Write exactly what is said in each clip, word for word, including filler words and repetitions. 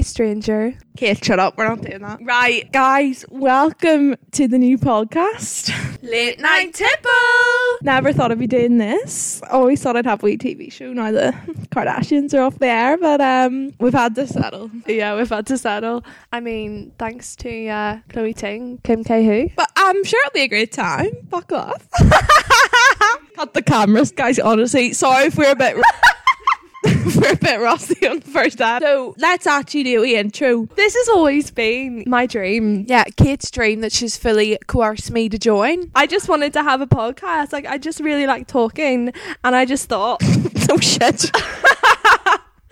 Hi, stranger. Kate, shut up. We're not doing that. Right, guys, welcome to the new podcast. Late Night Tipple. Never thought I'd be doing this. Always thought I'd have a wee T V show now the Kardashians are off the air, but um, we've had to settle. Yeah, we've had to settle. I mean, thanks to uh, Chloe Ting, Kim K. Who. But I'm sure it'll be a great time. Fuck off. Cut the cameras, guys, honestly. Sorry if we're a bit... We're a bit rusty on the first time. So let's actually do the intro. This has always been my dream. Yeah, Kate's dream that she's fully coerced me to join. I just wanted to have a podcast. Like, I just really like talking. And I just thought... oh, shit.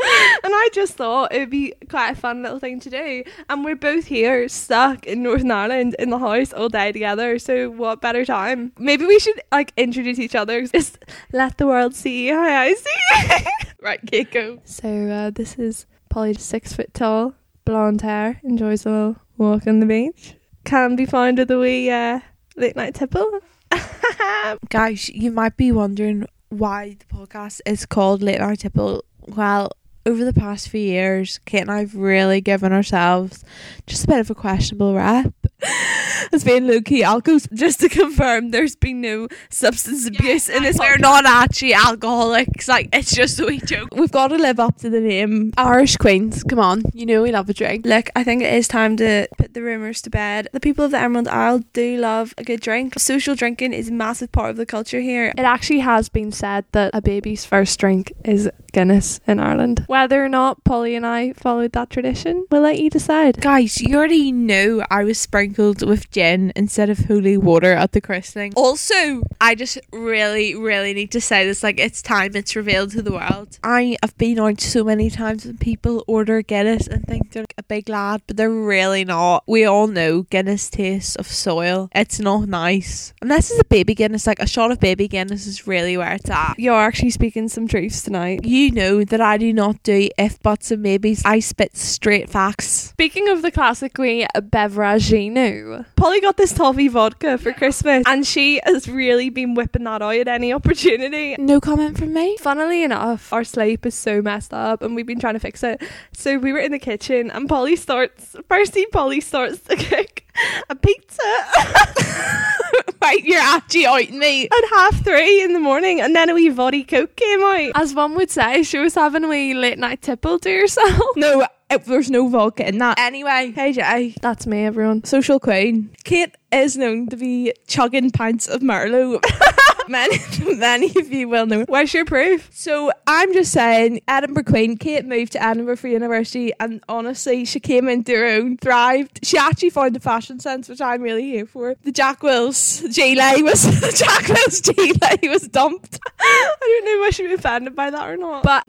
And I just thought it would be quite a fun little thing to do. And we're both here stuck in Northern Ireland in the house all day together. So what better time? Maybe we should like introduce each other. Just let the world see how I see you. Right, Keiko. So uh, this is Polly, six foot tall, blonde hair, enjoys a little walk on the beach. Can be found with a wee uh, late night tipple. Guys, you might be wondering why the podcast is called Late Night Tipple. Well, over the past few years, Kate and I have really given ourselves just a bit of a questionable rep. It's been low-key alcohol. Just to confirm, there's been no substance abuse yeah, in this. We're not actually alcoholics. Like, it's just a wee joke. We've got to live up to the name. Irish Queens, come on. You know we love a drink. Look, I think it is time to put the rumours to bed. The people of the Emerald Isle do love a good drink. Social drinking is a massive part of the culture here. It actually has been said that a baby's first drink is Guinness in Ireland. Whether or not Polly and I followed that tradition, we'll let you decide. Guys, you already know I was sprinkled with gin instead of holy water at the christening. Also, I just really, really need to say this. Like, it's time it's revealed to the world. I have been out so many times when people order Guinness and think they're a big lad, but they're really not. We all know Guinness tastes of soil. It's not nice. And this is a baby Guinness. Like, a shot of baby Guinness is really where it's at. You're actually speaking some truths tonight. You You know that I do not do if buts and maybes. I spit straight facts. Speaking of the classic wee beveragino, Polly got this toffee vodka for Christmas and she has really been whipping that out at any opportunity. No comment from me. Funnily enough, our sleep is so messed up and we've been trying to fix it. So we were in the kitchen and Polly starts, Percy Polly starts to cook a pizza. Right, you're actually outing me. At half three in the morning, and then a wee vodka coke came out. As one would say, she was having a wee late night tipple to herself. No, it, there's no vodka in that. Anyway, hey Jay. That's me, everyone. Social queen. Kate is known to be chugging pints of Merlot. Many, many of you will know. Where's your proof? So I'm just saying, Edinburgh Queen, Kate moved to Edinburgh for university and honestly, she came into her own, thrived. She actually found a fashion sense, which I'm really here for. The Jack Wills G-Lay was, the Jack Wills G-Lay was dumped. I don't know if I should be offended by that or not. But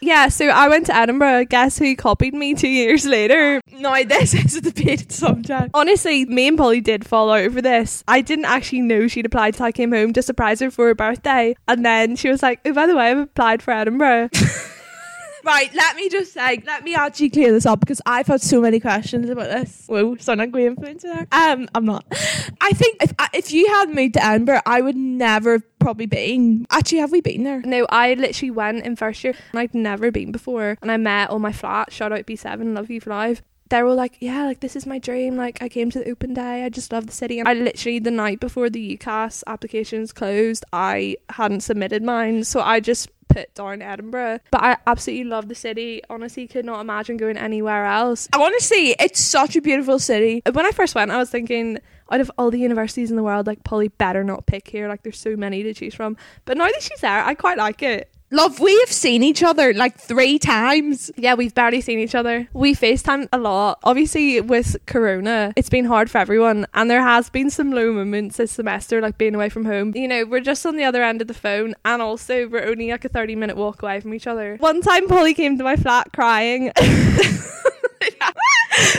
yeah, so I went to Edinburgh. Guess who copied me two years later? Now this is a debated subject. Honestly, me and Polly did fall out over this. I didn't actually know she'd applied until I came home to surprise her for her birthday, and then she was like, oh, by the way, I've applied for Edinburgh. Right, let me just say, let me actually clear this up because I've had so many questions about this. Whoa, sound like we influencer there. Um, I'm not. I think if if you had moved to Edinburgh, I would never have probably been. Actually, have we been there? No, I literally went in first year and I'd never been before. And I met all my flat, shout out B seven, love you for life. They were all like, yeah, like, this is my dream. Like, I came to the open day. I just love the city. And I literally, the night before the UCAS applications closed, I hadn't submitted mine. So I just put down Edinburgh. But I absolutely love the city. Honestly, could not imagine going anywhere else. I want to see. It's such a beautiful city. When I first went, I was thinking, out of all the universities in the world, like, Polly better not pick here. Like, there's so many to choose from. But now that she's there, I quite like it. Love, we have seen each other like three times. Yeah, we've barely seen each other. We FaceTime a lot. Obviously, with Corona, it's been hard for everyone. And there has been some low moments this semester, like being away from home. You know, we're just on the other end of the phone. And also, we're only like a thirty minute walk away from each other. One time, Polly came to my flat crying.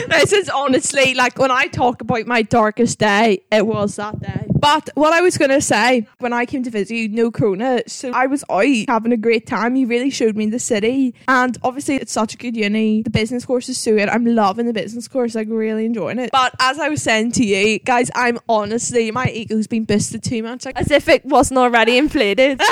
This is honestly, like, when I talk about my darkest day, it was that day. But what I was going to say, when I came to visit you, no Corona, so I was out having a great time. You really showed me the city. And obviously, it's such a good uni. The business course is so good. I'm loving the business course. Like, really enjoying it. But as I was saying to you, guys, I'm honestly, my ego's been boosted too much. Like, as if it wasn't already inflated.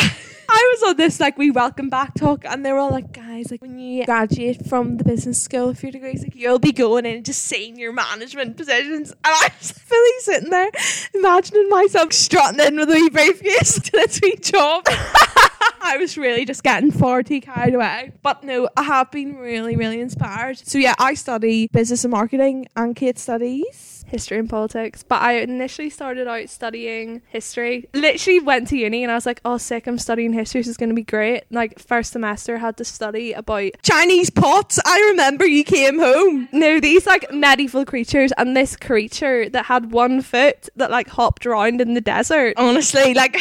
I was on this, like, we welcome back talk, and they were all like, guys, guys, like when you graduate from the business school with your degrees, like you'll be going in to senior management positions. And I was fully sitting there imagining myself strutting in with a wee briefcase to this wee job. I was really just getting far too carried away. But no, I have been really, really inspired. So yeah, I study business and marketing, and Kate studies history and politics. But I initially started out studying history. Literally went to uni and I was like, oh sick, I'm studying history, this is going to be great. Like first semester I had to study about Chinese pots. I remember you came home. No, these like medieval creatures, and this creature that had one foot that like hopped around in the desert. Honestly, like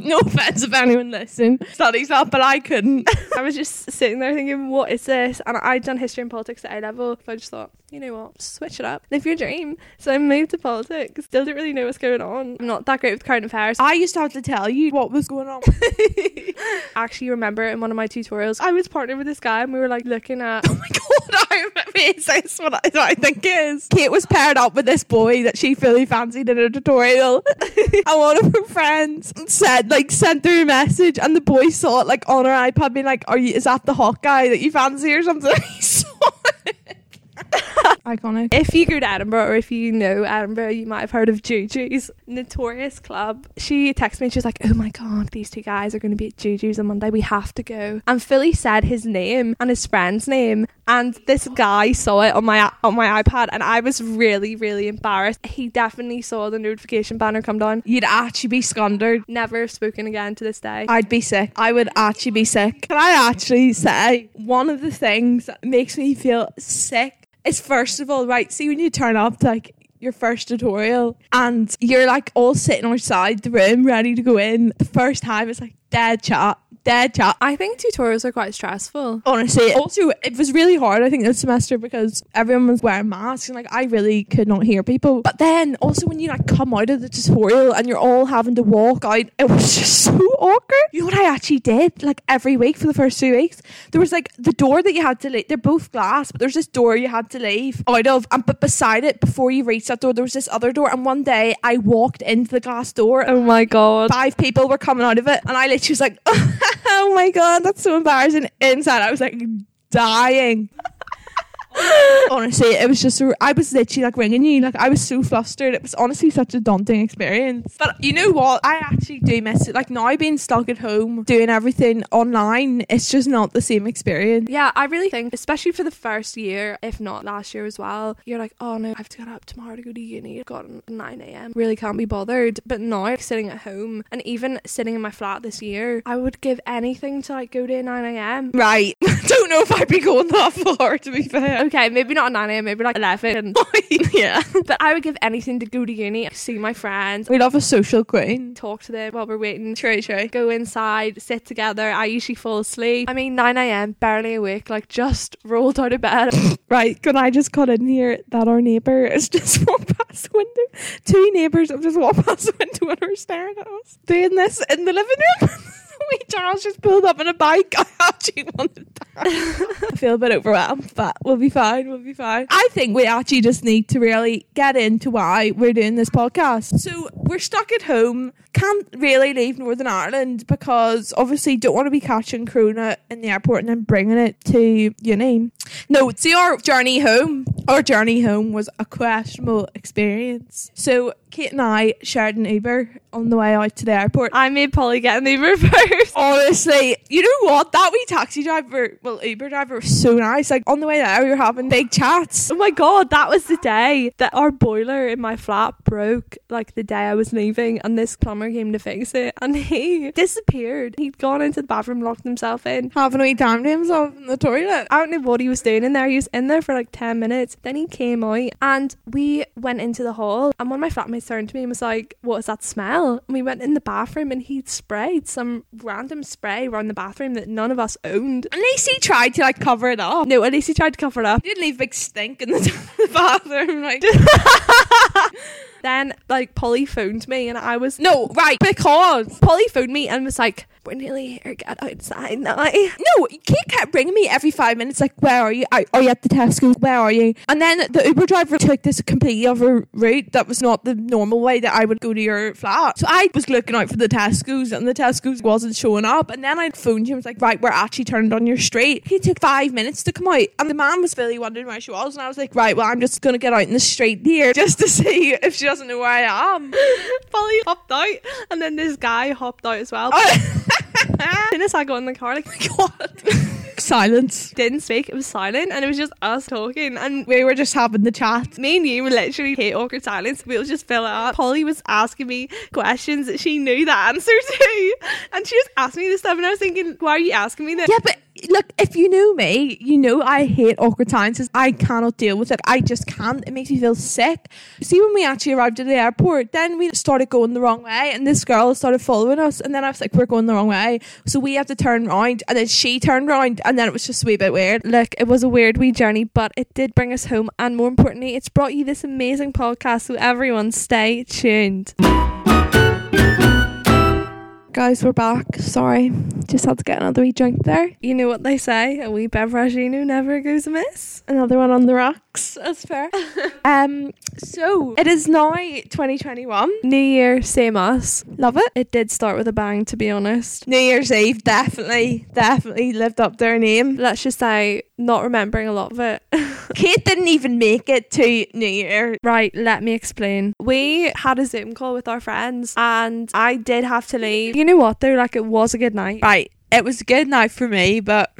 no offense if anyone listen studies that, but I couldn't. I was just sitting there thinking, what is this? And I'd done history and politics at A-level. I just thought, you know what, switch it up, live your dream. So I moved to politics, still didn't really know what's going on. I'm not that great with current affairs. I used to have to tell you what was going on. Actually remember in one of my tutorials I was partnered with this guy and we were like looking at, oh my god, I remember, is this what I, what I think is Kate was paired up with this boy that she fully fancied in a tutorial. And one of her friends said like sent her a message and the boy saw it like on her iPad being like, are you, is that the hot guy that you fancy or something? He saw it. Iconic. If you go to Edinburgh, or if you know Edinburgh, you might have heard of Juju's Notorious Club. She texted me and she was like, oh my god, these two guys are going to be at Juju's on Monday, we have to go. And Philly said his name and his friend's name, and this guy saw it on my on my iPad, and I was really really embarrassed. He definitely saw the notification banner come down. You'd actually be squandered. Never spoken again to this day. I'd be sick. I would actually be sick. Can I actually say one of the things that makes me feel sick is first of all, right, see when you turn up to like your first tutorial and you're like all sitting outside the room ready to go in, the first time it's like dead chat, dead chat. I think tutorials are quite stressful. Honestly, also it was really hard I think this semester because everyone was wearing masks and like I really could not hear people. But then also when you like come out of the tutorial and you're all having to walk out, it was just so awkward. You know what I actually did? Like every week for the first two weeks, there was like the door that you had to leave. They're both glass, but there's this door you had to leave out of, and but beside it, before you reached that door, there was this other door. And one day I walked into the glass door. Oh my god! Five people were coming out of it, and I literally was like, oh my god, that's so embarrassing. Inside I was like dying. Honestly, it was just, I was literally like ringing you, like I was so flustered. It was honestly such a daunting experience. But you know what, I actually do miss it. Like now being stuck at home doing everything online, it's just not the same experience. Yeah, I really think especially for the first year, if not last year as well, you're like, oh no, I have to get up tomorrow to go to uni, I've got at nine a.m, really can't be bothered. But now like, sitting at home and even sitting in my flat this year, I would give anything to like go to nine a.m. right. Don't know if I'd be going that far, to be fair. Okay, maybe not at nine a.m, maybe like eleven. Yeah. But I would give anything to go to uni, see my friends. We love a social queen. Talk to them while we're waiting. True, true. Go inside, sit together. I usually fall asleep. I mean, nine a.m, barely awake, like just rolled out of bed. Right, can I just cut in here that our neighbour has just walked past the window? Two neighbours have just walked past the window and are staring at us. Doing this in the living room. We Charles just pulled up on a bike. I actually wanted that. I feel a bit overwhelmed, but we'll be fine. We'll be fine. I think we actually just need to really get into why we're doing this podcast. So we're stuck at home, can't really leave Northern Ireland because obviously don't want to be catching corona in the airport and then bringing it to uni. No, see, our journey home. Our journey home was a questionable experience. So Kate and I shared an Uber on the way out to the airport. I made Polly get an Uber first. Honestly, you know what? That wee taxi driver, well, Uber driver was so nice. Like, on the way there, we were having big chats. Oh my God, that was the day that our boiler in my flat broke, like the day I was leaving, and this plumber came to fix it, and he disappeared. He'd gone into the bathroom, locked himself in, having a wee time to himself in the toilet. I don't know what he was doing in there. He was in there for like ten minutes. Then he came out, and we went into the hall, and one of my flatmates turned to me and was like, what is that smell? And we went in the bathroom and he'd sprayed some random spray around the bathroom that none of us owned. At least he tried to like cover it up. No, at least he tried to cover it up. He didn't leave a big stink in the, the bathroom. Like. Then, like, Polly phoned me and I was... No, right, because Polly phoned me and was like, we're nearly here, get outside now. No, Kate kept ringing me every five minutes, like, where are you? Are you at the Tesco? Where are you? And then the Uber driver took this completely other route that was not the normal way that I would go to your flat. So I was looking out for the Tesco's and the Tesco's wasn't showing up. And then I phoned him and was like, right, we're actually turned on your street. He took five minutes to come out and the man was really wondering where she was. And I was like, right, well, I'm just going to get out in the street here just to see if she doesn't know where I am. Polly hopped out and then this guy hopped out as well. Oh. As soon as I got in the car, like, oh my god. Silence. Didn't speak, it was silent, and it was just us talking and we were just having the chat. Me and you were literally hate awkward silence. We'll just fill it up. Polly was asking me questions that she knew the answer to and she was asking me this stuff and I was thinking, why are you asking me this? Yeah, but look, if you knew me, you know I hate awkward silences. I cannot deal with it. I just can't. It makes me feel sick. See, when we actually arrived at the airport, then we started going the wrong way and this girl started following us and then I was like, we're going the wrong way. So we have to turn around and then she turned around and then it was just a wee bit weird. Look, it was a weird wee journey, but it did bring us home and more importantly, it's brought you this amazing podcast, so everyone stay tuned. Guys, we're back. Sorry, just had to get another wee drink there. You know what they say, a wee beverage you know never goes amiss. Another one on the rocks, that's fair. um, so it is now twenty twenty-one. New Year, same us. Love it. It did start with a bang, to be honest. New Year's Eve definitely, definitely lived up to her name. Let's just say, not remembering a lot of it. Kate didn't even make it to New Year. Right, let me explain. We had a Zoom call with our friends and I did have to leave. You know what though, like, it was a good night. Right, it was a good night for me, but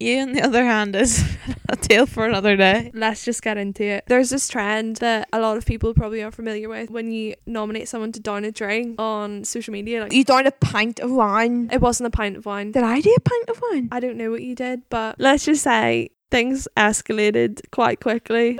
you on the other hand is a tale for another day. Let's just get into it. There's this trend that a lot of people probably are familiar with when you nominate someone to down a drink on social media. Like, you down a pint of wine. It wasn't a pint of wine. Did I do a pint of wine? I don't know what you did, but let's just say things escalated quite quickly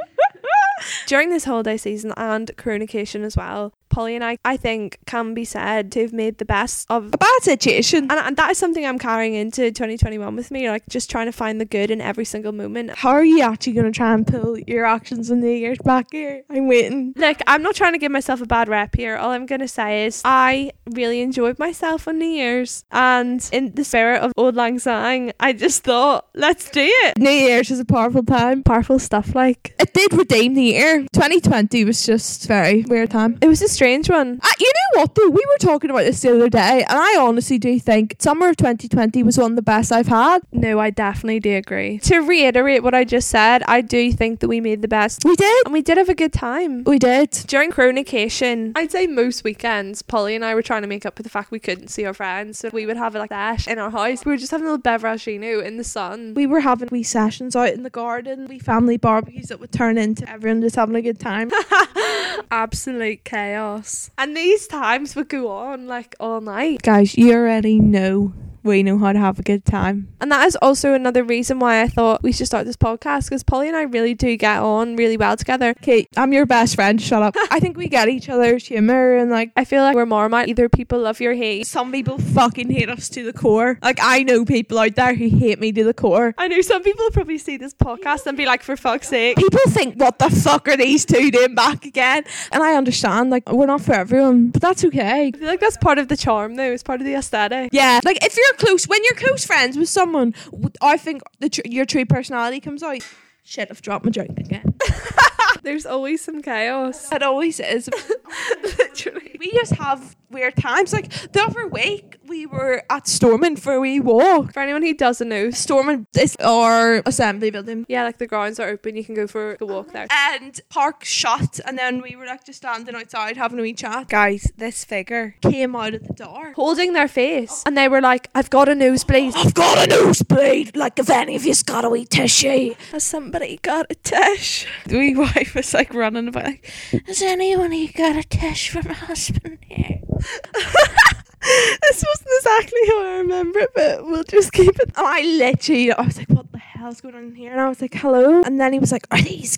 during this holiday season and Coronication as well. Polly and I, I think, can be said to have made the best of a bad situation. And, and that is something I'm carrying into twenty twenty-one with me, like just trying to find the good in every single moment. How are you actually going to try and pull your actions in the years back here? I'm waiting. Look, I'm not trying to give myself a bad rep here. All I'm going to say is I really enjoyed myself on New Year's. And in the spirit of Auld Lang Syne, I just thought, let's do it. New Year's is a powerful time. Powerful stuff, like. It did redeem the year. twenty twenty was just very weird time. It was just strange one. Uh, you know what though, we were talking about this the other day and I honestly do think summer of twenty twenty was one of the best I've had. No, I definitely do agree. To reiterate what I just said, I do think that we made the best. We did. And we did have a good time. We did. During Coronication, I'd say most weekends, Polly and I were trying to make up for the fact we couldn't see our friends, so we would have like a sesh in our house. We were just having a little beveragino in the sun. We were having wee sessions out in the garden, wee family barbecues that would turn into everyone just having a good time. Absolute chaos. And these times would go on like all night. Guys, you already know we know how to have a good time. And that is also another reason why I thought we should start this podcast, because Polly and I really do get on really well together. Kate, I'm your best friend, shut up. I think we get each other's humour and like, I feel like we're Marmite. Either people love you or hate. Some people fucking hate us to the core. Like, I know people out there who hate me to the core. I know some people probably see this podcast and be like, for fuck's sake. People think, what the fuck are these two doing back again? And I understand, like, we're not for everyone, but that's okay. I feel like that's part of the charm though, it's part of the aesthetic. Yeah, like if you're close, when you're close friends with someone, I think the tr- your true personality comes out. Shit, I've dropped my drink again. There's always some chaos. It always is. Literally. We just have weird times. Like the other week, we were at Stormont for a wee walk. For anyone who doesn't know, Stormont is our assembly building. Yeah, like the grounds are open. You can go for a walk there. And park shut. And then we were like just standing outside having a wee chat. Guys, this figure came out of the door, holding their face. And they were like, I've got a nosebleed. I've got a nosebleed. Like, if any of you's got a wee tissue. Has somebody got a tish? The wee wife was like running about like, has anyone who got a tish for my husband here? This wasn't exactly how I remember it, but we'll just keep it. And I literally, I was like, what the hell? hell's going on here? And I was like, hello. And then he was like, are these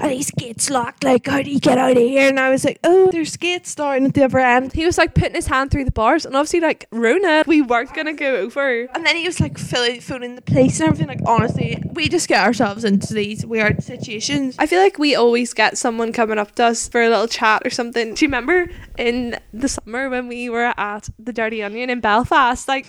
are these gates locked? Like, how do you get out of here? And I was like, oh, there's gates down at the other end. He was like putting his hand through the bars, and obviously like Rona, we weren't gonna go over. And then he was like phoning the police and everything. Like, honestly, we just get ourselves into these weird situations. I feel like we always get someone coming up to us for a little chat or something. Do you remember in the summer when we were at the Dirty Onion in Belfast? Like,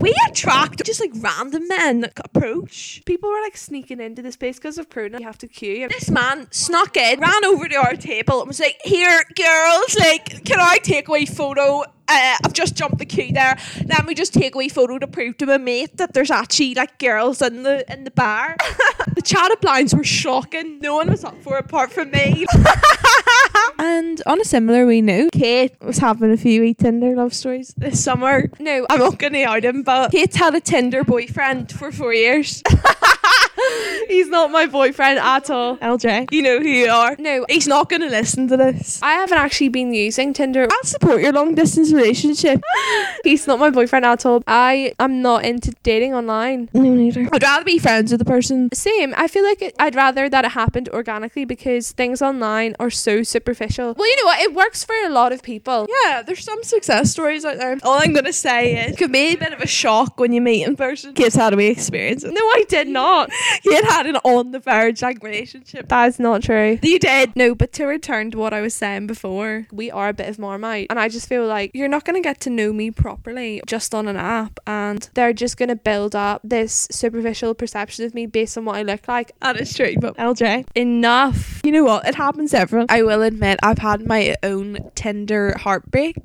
we attract just like random men that approach. People were like sneaking into this place because of Pruna. You have to queue. This man snuck in, ran over to our table and was like, here girls, like, can I take away photo? Uh, I've just jumped the queue there. Let me just take a wee photo to prove to my mate that there's actually like girls in the in the bar. The chatted blinds were shocking. No one was up for it apart from me. And on a similar wee note, Kate was having a few wee Tinder love stories this summer. No, I'm not going to out him, but Kate had a Tinder boyfriend for four years. He's not my boyfriend at all. L J, you know who you are. No, he's not going to listen to this. I haven't actually been using Tinder. I'll support your long distance relationship. He's not my boyfriend at all. I am not into dating online. No, neither. I'd rather be friends with the person. Same. I feel like it, I'd rather that it happened organically, because things online are so superficial. Well, you know what? It works for a lot of people. Yeah, there's some success stories out there. All I'm going to say is, it could be a bit of a shock when you meet in person. Kate's had a wee experience. No, I did not. Kate had an on the verge like relationship. That's not true. You did. No, but to return to what I was saying before, we are a bit of Marmite, and I just feel like you're not going to get to know me properly just on an app, and they're just going to build up this superficial perception of me based on what I look like. That is true, but L J, enough. You know what? It happens to everyone. I will admit, I've had my own Tinder heartbreak.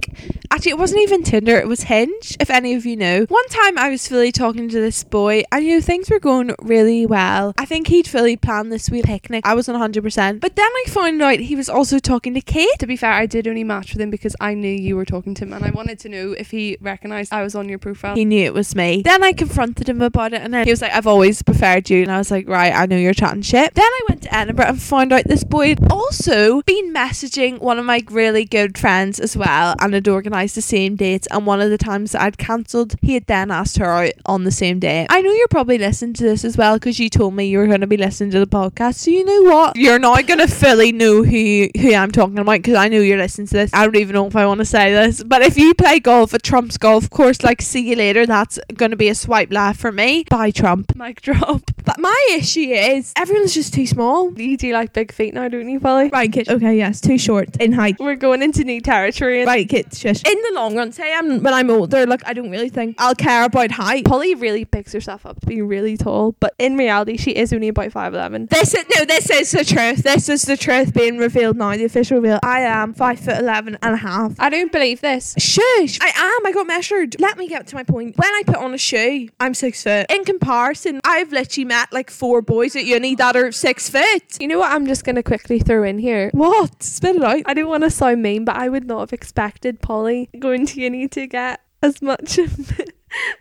Actually, it wasn't even Tinder, it was Hinge, if any of you know. One time I was fully talking to this boy, and you know, things were going really well. I think he'd fully planned this wee picnic. I wasn't one hundred percent. But then I found out he was also talking to Kate. To be fair, I did only match with him because I knew you were talking to him, and I wanted to know if he recognised I was on your profile. He knew it was me. Then I confronted him about it, and then he was like, I've always preferred you. And I was like, right, I know you're chatting shit. Then I went to Edinburgh and found out this boy had also been messaging one of my really good friends as well, and had organised the same dates, and one of the times that I'd cancelled, he had then asked her out on the same day. I know you're probably listening to this as well, because you told me you were going to be listening to the podcast, so you know what? You're now going to fully know who, you, who I'm talking about, because I know you're listening to this. I don't even know if I want to say this, but if you play golf at Trump's golf course, like, see you later, that's going to be a swipe left for me. Bye, Trump. Mic drop. But my issue is, everyone's just too small. You do like big feet now, don't you, Polly? Right, Kit. Okay, yes, too short in height. We're going into new territory. Right, Kit, shush. In the long run, say I'm, when I'm older, look, I don't really think I'll care about height. Polly really picks herself up to be really tall, but in reality, she is only about five eleven. This is, no, this is the truth. This is the truth being revealed now, the official reveal. I am five eleven and a half. I don't believe this. Shush! I am. I got measured. Let me get to my point. When I put on a shoe, I'm six foot. In comparison, I've literally met like four boys at uni that are six foot. You know what? I'm just going to quickly throw in here. What? Spit it out. I don't want to sound mean, but I would not have expected Polly going to uni to get as much of it.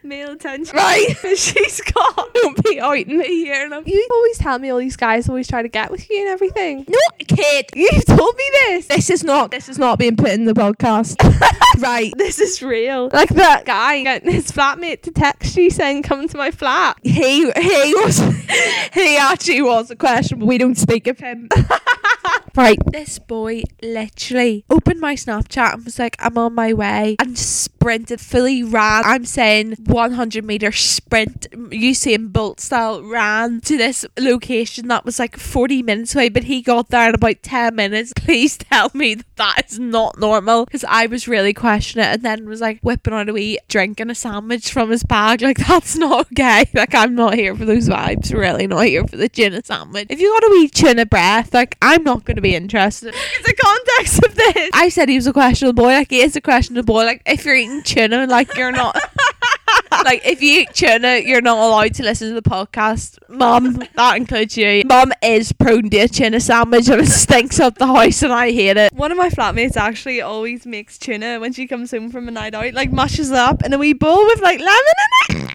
Male attention. Right. She's got. Don't be outing me here. Now. You always tell me all these guys always try to get with you and everything. No, kid. You've told me this. This is not. This is not being put in the podcast. Right. This is real. Like that guy getting his flatmate to text you saying, come to my flat. He, he was. He actually was a question, but we don't speak of him. Right. This boy literally opened my Snapchat and was like, I'm on my way, and sprinted, fully ran. I'm saying one hundred meter sprint, Usain Bolt style, ran to this location that was like forty minutes away, but he got there in about ten minutes. Please tell me that that is not normal, because I was really questioning it, and then was like whipping on a wee drink and a sandwich from his bag. Like, that's not okay. Like, I'm not here for those vibes. Really not here for the tuna sandwich. If you got a wee tuna breath, like, I'm not going to be interested. It's the context of this. I said he was a questionable boy. Like, he is a questionable boy. Like, if you're eating tuna, like, you're not... Like, if you eat tuna, you're not allowed to listen to the podcast. Mum, that includes you. Mum is prone to a tuna sandwich, and it stinks up the house, and I hate it. One of my flatmates actually always makes tuna when she comes home from a night out. Like, mushes it up in a wee bowl with, like, lemon in it.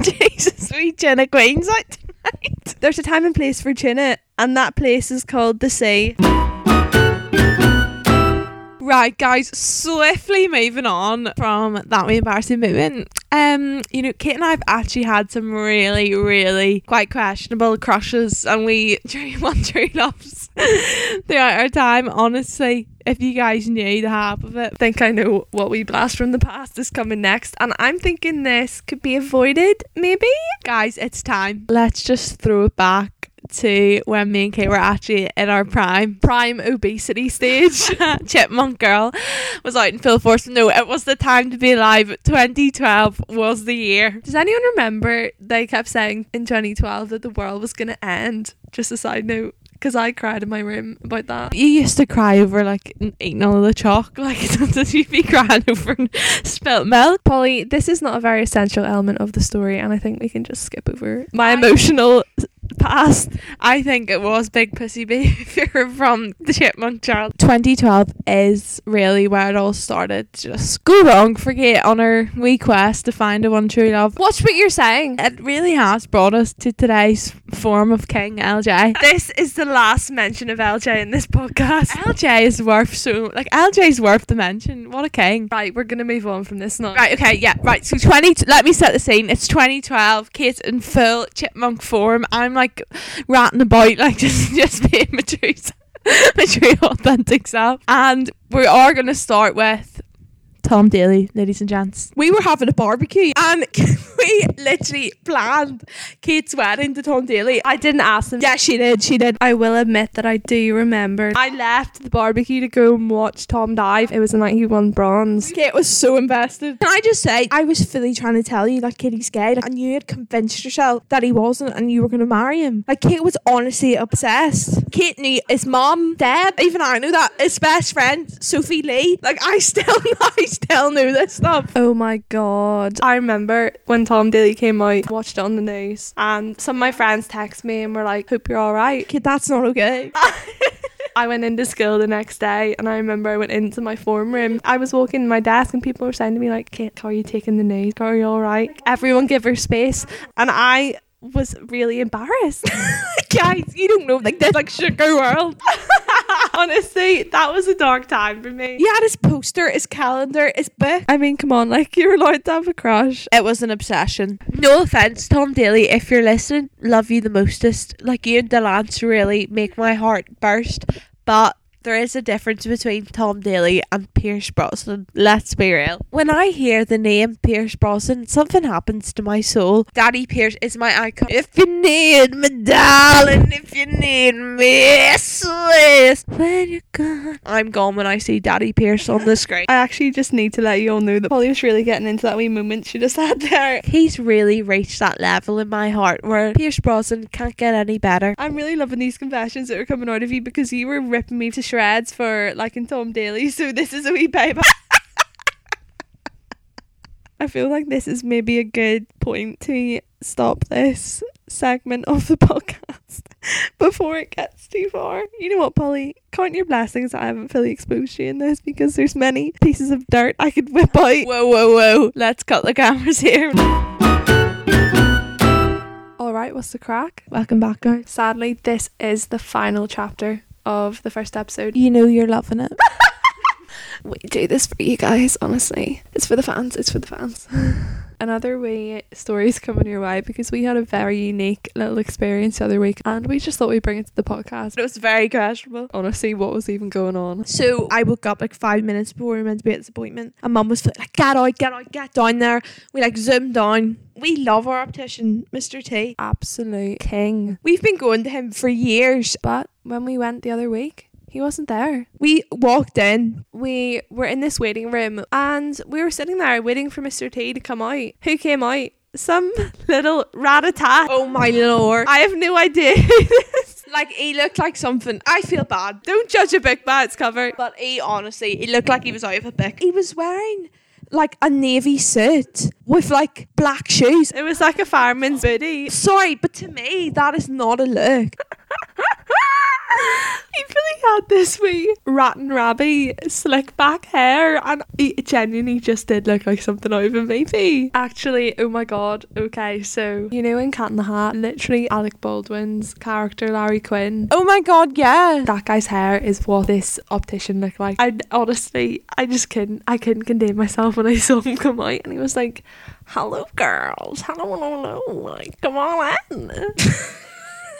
Jesus, we tuna queens out tonight. There's a time and place for tuna, and that place is called the sea. Right, guys, swiftly moving on from that wee embarrassing moment. Um, you know, Kate and I have actually had some really, really quite questionable crushes, and we dream on true loves throughout our time. Honestly, if you guys knew the half of it. I think I know what we blast from the past is coming next, and I'm thinking this could be avoided, maybe? Guys, it's time. Let's just throw it back to when me and Kate were actually in our prime prime obesity stage. Chipmunk Girl was out in full force. No, it was the time to be alive. Twenty twelve was the year. Does anyone remember they kept saying in twenty twelve that the world was gonna end? Just a side note, because I cried in my room about that. You used to cry over like eating all of the chalk, like sometimes you'd be crying over spilt milk. Polly, this is not a very essential element of the story, and I think we can just skip over my I- emotional past. I think it was big pussy behaviour from the Chipmunk Child. twenty twelve is really where it all started. Just go wrong for Kate on her wee quest to find a one true love. Watch what you're saying. It really has brought us to today's form of King L J. This is the last mention of L J in this podcast. L J is worth so like L J's worth the mention. What a king. Right, we're gonna move on from this now. Right, okay, yeah, right. So twenty let me set the scene. It's twenty twelve. Kate in full chipmunk form. I'm like ratting about, like just just being my true, my true authentic self. And we are going to start with Tom Daley, ladies and gents. We were having a barbecue and we literally planned Kate's wedding to Tom Daley. I didn't ask him. Yeah, she did. She did. I will admit that I do remember. I left the barbecue to go and watch Tom dive. It was a ninety-one bronze. Kate was so invested. Can I just say, I was fully trying to tell you that Katie's gay, like, and you had convinced yourself that he wasn't and you were going to marry him. Like, Kate was honestly obsessed. Kate knew his mom, Deb, even I knew that. His best friend, Sophie Lee. Like, I still know. Still knew this stuff. Oh my god. I remember when Tom Daley came out, watched it on the news, and some of my friends text me and were like, hope you're alright. Kid, that's not okay. I went into school the next day, and I remember I went into my form room. I was walking to my desk and people were saying to me like, Kate, are you taking the news? Are you alright? Everyone give her space. And I was really embarrassed. Guys, you don't know, like, this like sugar world. Honestly, that was a dark time for me. He had his poster, his calendar, his book. I mean, come on, like, you were allowed to have a crush. It was an obsession. No offence, Tom Daley, if you're listening, love you the mostest. Like, you and Delance really make my heart burst, but there is a difference between Tom Daley and Pierce Brosnan. Let's be real. When I hear the name Pierce Brosnan, something happens to my soul. Daddy Pierce is my icon. If you need me, darling, if you need me, swiss, when you're gone. I'm gone when I see Daddy Pierce on the screen. I actually just need to let you all know that Polly was really getting into that wee moment she just had there. He's really reached that level in my heart where Pierce Brosnan can't get any better. I'm really loving these confessions that are coming out of you because you were ripping me to shreds for liking Tom Daley, so this is a wee payback. I feel like this is maybe a good point to stop this segment of the podcast before it gets too far. You know what, Polly? Count your blessings I haven't fully exposed you in this, because there's many pieces of dirt I could whip out. Whoa, whoa, whoa. Let's cut the cameras here. Alright, what's the crack? Welcome back, guys. Sadly, this is the final chapter of the first episode. You know you're loving it. We do this for you guys, honestly. It's for the fans, it's for the fans. Another wee story's coming your way because we had a very unique little experience the other week and we just thought we'd bring it to the podcast. It was very questionable. Honestly, what was even going on? So I woke up like five minutes before we were meant to be at this appointment and mum was like, get out, get out, get down there. We like zoomed down. We love our optician, Mister T. Absolute king. We've been going to him for years. But when we went the other week, he wasn't there. We walked in. We were in this waiting room and we were sitting there waiting for Mister T to come out. Who came out? Some little rat-a-tat. Oh my lord. I have no idea. Like, he looked like something. I feel bad. Don't judge a book by its cover. But he honestly, he looked like he was out of a book. He was wearing like a navy suit with like black shoes. It was like a fireman's hoodie. Sorry, but to me, that is not a look. He really had this wee rat and rabby slick back hair, and he genuinely just did look like something out of a movie. Actually, oh my god, okay, so you know in Cat in the Hat, literally Alec Baldwin's character Larry Quinn. Oh my god, yeah. That guy's hair is what this optician looked like. I honestly, I just couldn't, I couldn't contain myself when I saw him come out, and he was like, hello girls, hello, hello, like, come on in.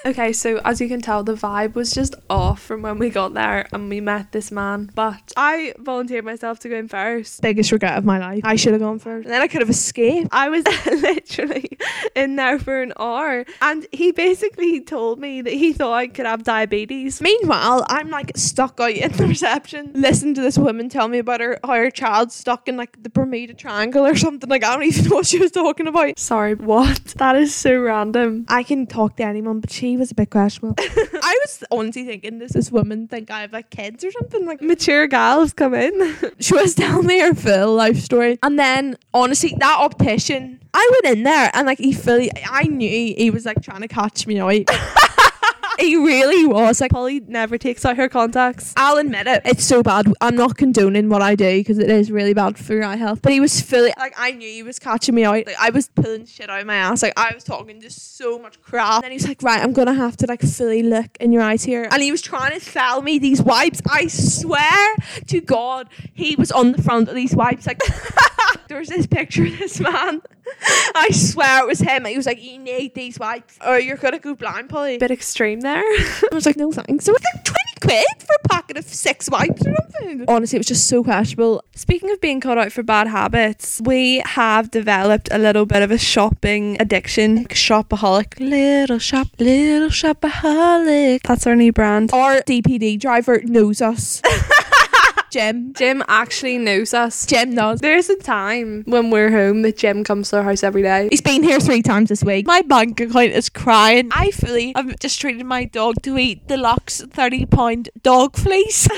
Okay, so as you can tell, the vibe was just off from when we got there and we met this man. But I volunteered myself to go in first. Biggest regret of my life. I should have gone first. And then I could have escaped. I was literally in there for an hour. And he basically told me that he thought I could have diabetes. Meanwhile, I'm like stuck out in the reception. Listen to this woman tell me about her, how her child's stuck in like the Bermuda Triangle or something. Like, I don't even know what she was talking about. Sorry, what? That is so random. I can talk to anyone, but she was a bit questionable. I was honestly thinking, does this woman think I have like kids or something? Like, mature gals come in. She was telling me her full life story, and then honestly that optician, I went in there and like he fully, I knew he was like trying to catch me out. He really was. Like, Polly never takes out her contacts. I'll admit it. It's so bad. I'm not condoning what I do because it is really bad for your eye health. But he was fully, like, I knew he was catching me out. Like, I was pulling shit out of my ass. Like, I was talking just so much crap. And then he's like, right, I'm going to have to, like, fully look in your eyes here. And he was trying to sell me these wipes. I swear to God, he was on the front of these wipes. Like, there was this picture of this man. I swear it was him. He was like, you need these wipes or you're going to go blind, Polly. Bit extreme there. I was like, no thanks. So it was like twenty quid for a packet of six wipes or something. Honestly, it was just so questionable. Speaking of being caught out for bad habits, we have developed a little bit of a shopping addiction. Like, shopaholic. Little shop, little shopaholic. That's our new brand. Our D P D driver knows us. Jim. Jim actually knows us. Jim knows. There's a time when we're home that Jim comes to our house every day. He's been here three times this week. My bank account is crying. I fully have just treated my dog to eat deluxe thirty pound dog fleece.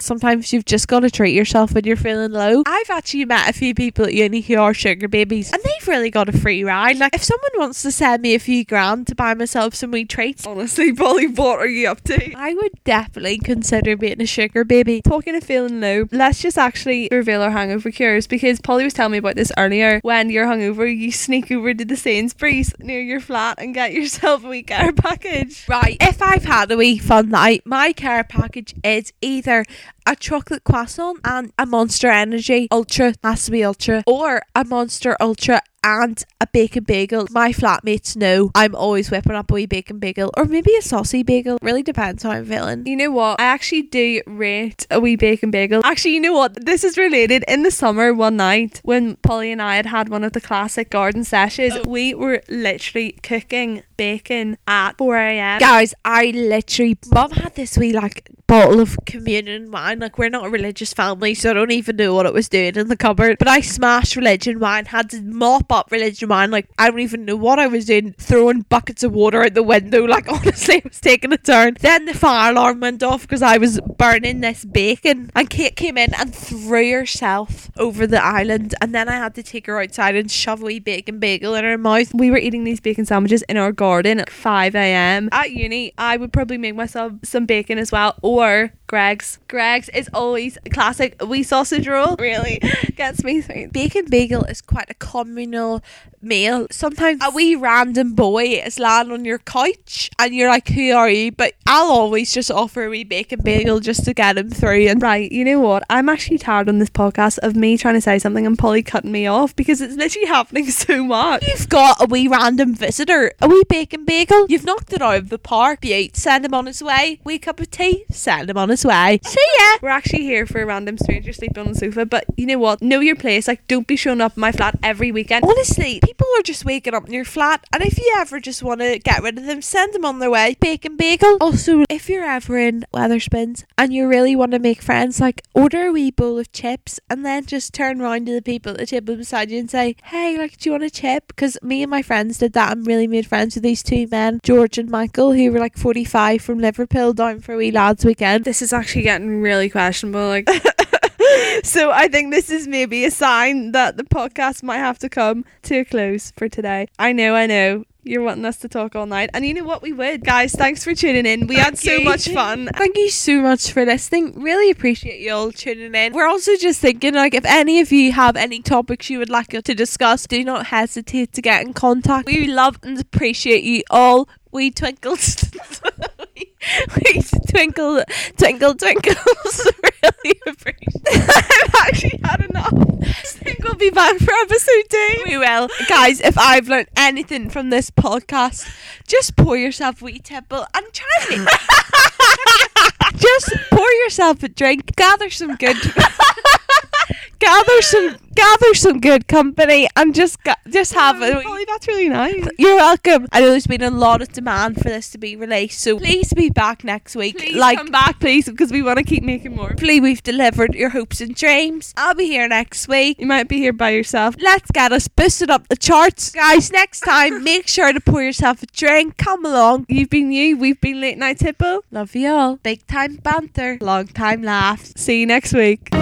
Sometimes you've just got to treat yourself when you're feeling low. I've actually met a few people at uni who are sugar babies, and they've really got a free ride. Like, if someone wants to send me a few grand to buy myself some wee treats, honestly, Polly, what are you up to? I would definitely consider being a sugar baby. Talking of feeling low, let's just actually reveal our hangover cures, because Polly was telling me about this earlier. When you're hungover, you sneak over to the Sainsbury's near your flat and get yourself a wee care package. Right, if I've had a wee fun night, my care package is either a chocolate croissant and a Monster Energy Ultra, has to be Ultra, or a Monster Ultra and a bacon bagel. My flatmates know I'm always whipping up a wee bacon bagel, or maybe a saucy bagel. Really depends how I'm feeling. You know what? I actually do rate a wee bacon bagel. Actually, you know what? This is related. In the summer one night when Polly and I had had one of the classic garden sessions, oh. we were literally cooking bacon at four a.m. Guys, I literally... Mum had this wee like... bottle of communion wine. Like, we're not a religious family, so I don't even know what it was doing in the cupboard, but I smashed religion wine, had to mop up religion wine. Like, I don't even know what I was doing, throwing buckets of water out the window. Like, honestly, it was taking a turn. Then the fire alarm went off because I was burning this bacon, and Kate came in and threw herself over the island, and then I had to take her outside and shove a wee bacon bagel in her mouth. We were eating these bacon sandwiches in our garden at five a.m. At uni, I would probably make myself some bacon as well, or Or Greg's. Greg's is always a classic. A wee sausage roll really gets me through. Bacon bagel is quite a communal meal. Sometimes a wee random boy is lying on your couch and you're like, who are you? But I'll always just offer a wee bacon bagel just to get him through. And right, you know what? I'm actually tired on this podcast of me trying to say something and Polly cutting me off, because it's literally happening so much. You've got a wee random visitor, a wee bacon bagel. You've knocked it out of the park. Beaut. Send him on his way. Wee cup of tea. Send him on his way. See ya. We're actually here for a random stranger sleeping on the sofa, but you know what? Know your place. Like, don't be showing up in my flat every weekend. Honestly, people are just waking up in your flat, and if you ever just want to get rid of them, send them on their way. Bacon bagel. Also, if you're ever in Weatherspoons and you really want to make friends, like, order a wee bowl of chips and then just turn round to the people at the table beside you and say, hey, like, do you want a chip? Because me and my friends did that and really made friends with these two men, George and Michael, who were like forty-five from Liverpool down for a wee lads weekend. This is actually getting really questionable, like So I think this is maybe a sign that the podcast might have to come to a close for today. I know, I know. You're wanting us to talk all night. And you know what, we would. Guys, thanks for tuning in. We Thank had so you. much fun. Thank you so much for listening. Really appreciate you all tuning in. We're also just thinking, like, if any of you have any topics you would like us to discuss, do not hesitate to get in contact. We love and appreciate you all. We twinkles. We twinkle, twinkle, twinkles. Really appreciate I've actually had enough. I think we'll be back for episode two. We will. Guys, if I've learned anything from this podcast, just pour yourself a wee tipple and try me. Just pour yourself a drink. Gather some good... Gather some, gather some good company, and just, just have it. Oh, Polly, that's really nice. You're welcome. I know there's been a lot of demand for this to be released, so please be back next week. Please like, come back, please, because we want to keep making more. Hopefully, we've delivered your hopes and dreams. I'll be here next week. You might be here by yourself. Let's get us boosted up the charts, guys. Next time, make sure to pour yourself a drink. Come along. You've been you. We've been Late Night Tipple. Love you all. Big time banter. Long time laughs. See you next week.